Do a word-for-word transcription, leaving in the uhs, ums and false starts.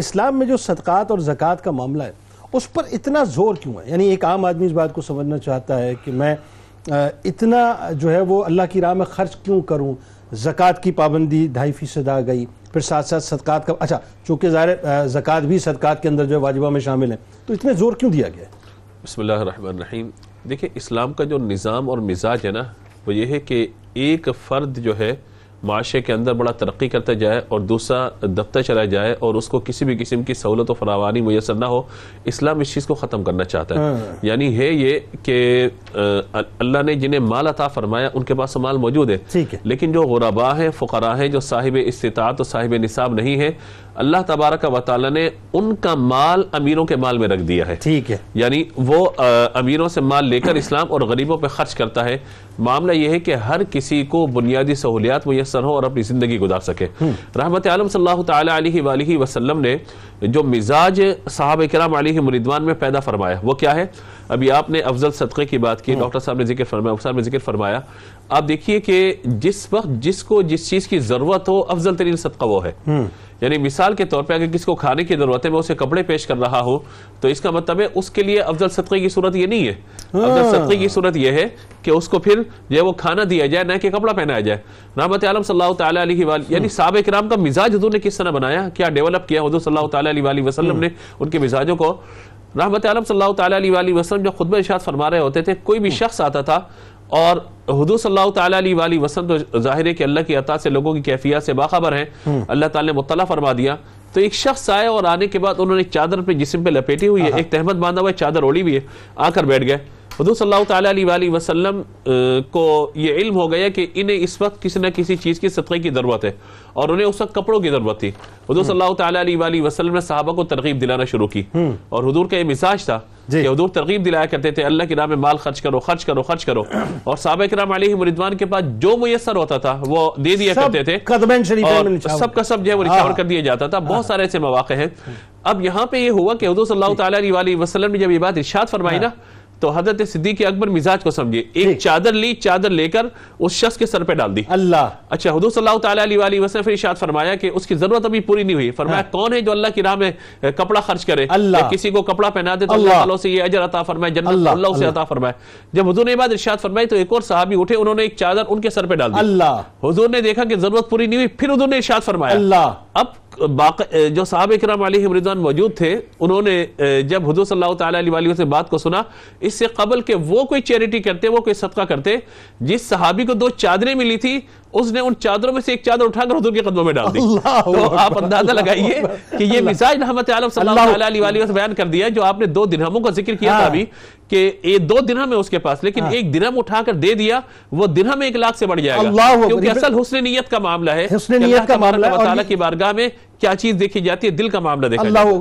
اسلام میں جو صدقات اور زکوٰۃ کا معاملہ ہے اس پر اتنا زور کیوں ہے؟ یعنی ایک عام آدمی اس بات کو سمجھنا چاہتا ہے کہ میں اتنا جو ہے وہ اللہ کی راہ میں خرچ کیوں کروں؟ زکوٰۃ کی پابندی ڈھائی فیصد آ گئی، پھر ساتھ ساتھ صدقات کا، اچھا چونکہ ظاہر زکوٰۃ بھی صدقات کے اندر جو ہے واجبہ میں شامل ہیں، تو اتنا زور کیوں دیا گیا ہے؟ بسم اللہ الرحمن الرحیم۔ دیکھیں اسلام کا جو نظام اور مزاج ہے نا وہ یہ ہے کہ ایک فرد جو ہے معاشرے کے اندر بڑا ترقی کرتا جائے اور دوسرا دبتا چلا جائے اور اس کو کسی بھی قسم کی سہولت و فراوانی میسر نہ ہو۔ اسلام اس چیز کو ختم کرنا چاہتا ہے، یعنی ہے یہ کہ اللہ نے جنہیں مال عطا فرمایا ان کے پاس مال موجود ہے، لیکن جو غرباء ہیں، فقراء ہیں، جو صاحب استطاعت اور صاحب نصاب نہیں ہیں، اللہ تبارک و تعالیٰ نے ان کا مال امیروں کے مال میں رکھ دیا ہے۔ ٹھیک ہے، یعنی وہ امیروں سے مال لے کر اسلام اور غریبوں پہ خرچ کرتا ہے۔ معاملہ یہ ہے کہ ہر کسی کو بنیادی سہولیات میسر ہو اور اپنی زندگی گزار سکے۔ رحمت عالم صلی اللہ تعالیٰ علیہ وآلہ وسلم نے جو مزاج صحابہ کرام علیہ مردوان میں پیدا فرمایا وہ کیا ہے؟ ابھی آپ نے افضل صدقے کی بات کی، ڈاکٹر صاحب نے ذکر فرمایا، صاحب نے ذکر فرمایا۔ آپ دیکھیے کہ جس وقت جس کو جس چیز کی ضرورت ہو افضل ترین صدقہ وہ ہے۔ یعنی مثال کے طور پہ اگر کس کو کھانے کی ضرورت ہے، میں اسے کپڑے پیش کر رہا ہوں، تو اس کا مطلب ہے اس کے لیے افضل صدقے کی صورت یہ نہیں ہے، افضل صدقے کی صورت یہ ہے کہ اس کو پھر جو ہے وہ کھانا دیا جائے نہ کہ کپڑا پہنایا جائے۔ رحمت عالم صلی اللہ تعالیٰ علیہ وآلہ، یعنی صحابہ کرام کا مزاج حضور نے کس طرح بنایا، کیا ڈیولپ کیا حضور صلی اللہ تعالیٰ علیہ وآلہ وسلم نے ان کے مزاجوں کو۔ رحمت عالم صلی اللہ تعالیٰ علیہ وآلہ وسلم جو خطبہ ارشاد فرما رہے ہوتے تھے، کوئی بھی شخص آتا تھا اور حضور صلی اللہ تعالیٰ علیہ وآلہ وسلم تو ظاہر ہے کہ اللہ کی عطا سے، لوگوں کی کیفیات سے باخبر ہیں، اللہ تعالیٰ نے مطلع فرما دیا، تو ایک شخص آئے اور آنے کے بعد انہوں نے چادر پہ جسم پہ لپیٹی ہوئی ہے، ایک تہمت باندھا ہوا ہے، چادر اوڑی بھی ہے، آ کر بیٹھ گئے۔ حضور صلی اللہ تعالیٰ علیہ وآلہ وسلم کو یہ علم ہو گیا کہ انہیں اس وقت کسی نہ کسی چیز کی صدقے کی ضرورت ہے، اور انہیں اس وقت کپڑوں کی ضرورت تھی۔ حضور صلی اللہ تعالیٰ علیہ وآلہ وسلم نے صحابہ کو ترغیب دلانا شروع کی، اور حضور کا یہ مزاج تھا کہ حضور ترغیب دلایا کرتے تھے اللہ کی راہ میں مال خرچ کرو، خرچ کرو، خرچ کرو، اور صحابہ کرام علیہ مردوان کے پاس جو میسر ہوتا تھا وہ دے دیا کرتے تھے، اور سب کا سب جو ہے وہ نچھاور کر دیا جاتا تھا۔ بہت سارے ایسے مواقع ہیں۔ اب یہاں پہ یہ ہوا کہ حضور صلی اللہ تعالیٰ علیہ وآلہ وسلم نے جب یہ بات ارشاد فرمائی نا، تو حضرت صدیق اکبر مزاج کو سمجھے، ایک چادر لی، چادر لے کر اس شخص کے سر پہ ڈال دی۔ اللہ، اچھا حضور صلی اللہ تعالیٰ علیہ وآلہ وسلم پھر ارشاد فرمایا کہ اس کی ضرورت ابھی پوری نہیں ہوئی، فرمایا کون ہے جو اللہ کی راہ میں کپڑا خرچ کرے، کسی کو کپڑا پہنا دے تو اللہ تعالیٰ اسے یہ اجر عطا فرمائے، جنت اللہ اسے عطا فرمائے۔ جب حضور نے بات ارشاد فرمائی تو ایک اور صحابی اٹھے، انہوں نے ایک چادر ان کے سر پہ ڈال دی۔ اللہ، حضور نے دیکھا کہ ضرورت پوری نہیں ہوئی، پھر حضور نے ارشاد فرمایا۔ اللہ، اب جو صحابہ کرام علیہ رضوان موجود تھے، انہوں نے جب حضور صلی اللہ تعالیٰ علیہ وسلم سے بات کو سنا، اس سے قبل کہ وہ کوئی چیریٹی کرتے، وہ کوئی صدقہ کرتے، جس صحابی کو دو چادریں ملی تھی اس نے ان چادروں میں سے ایک چادر اٹھا کر حضور کے قدموں میں ڈال دی۔ تو آپ اندازہ لگائیے کہ یہ مزاج رحمت عالم صلی اللہ علیہ وسلم بیان کر دیا۔ جو آپ نے دو درہموں کا ذکر کیا تھا ابھی کہ یہ دو درہم ہے اس کے پاس، لیکن ایک درہم اٹھا کر دے دیا، وہ درہم ایک لاکھ سے بڑھ جائے گا، کیونکہ اصل حسن نیت کا معاملہ ہے، اللہ تعالیٰ کی بارگاہ میں کیا چیز دیکھی جاتی ہے، دل کا معاملہ دیکھا جاتا ہے۔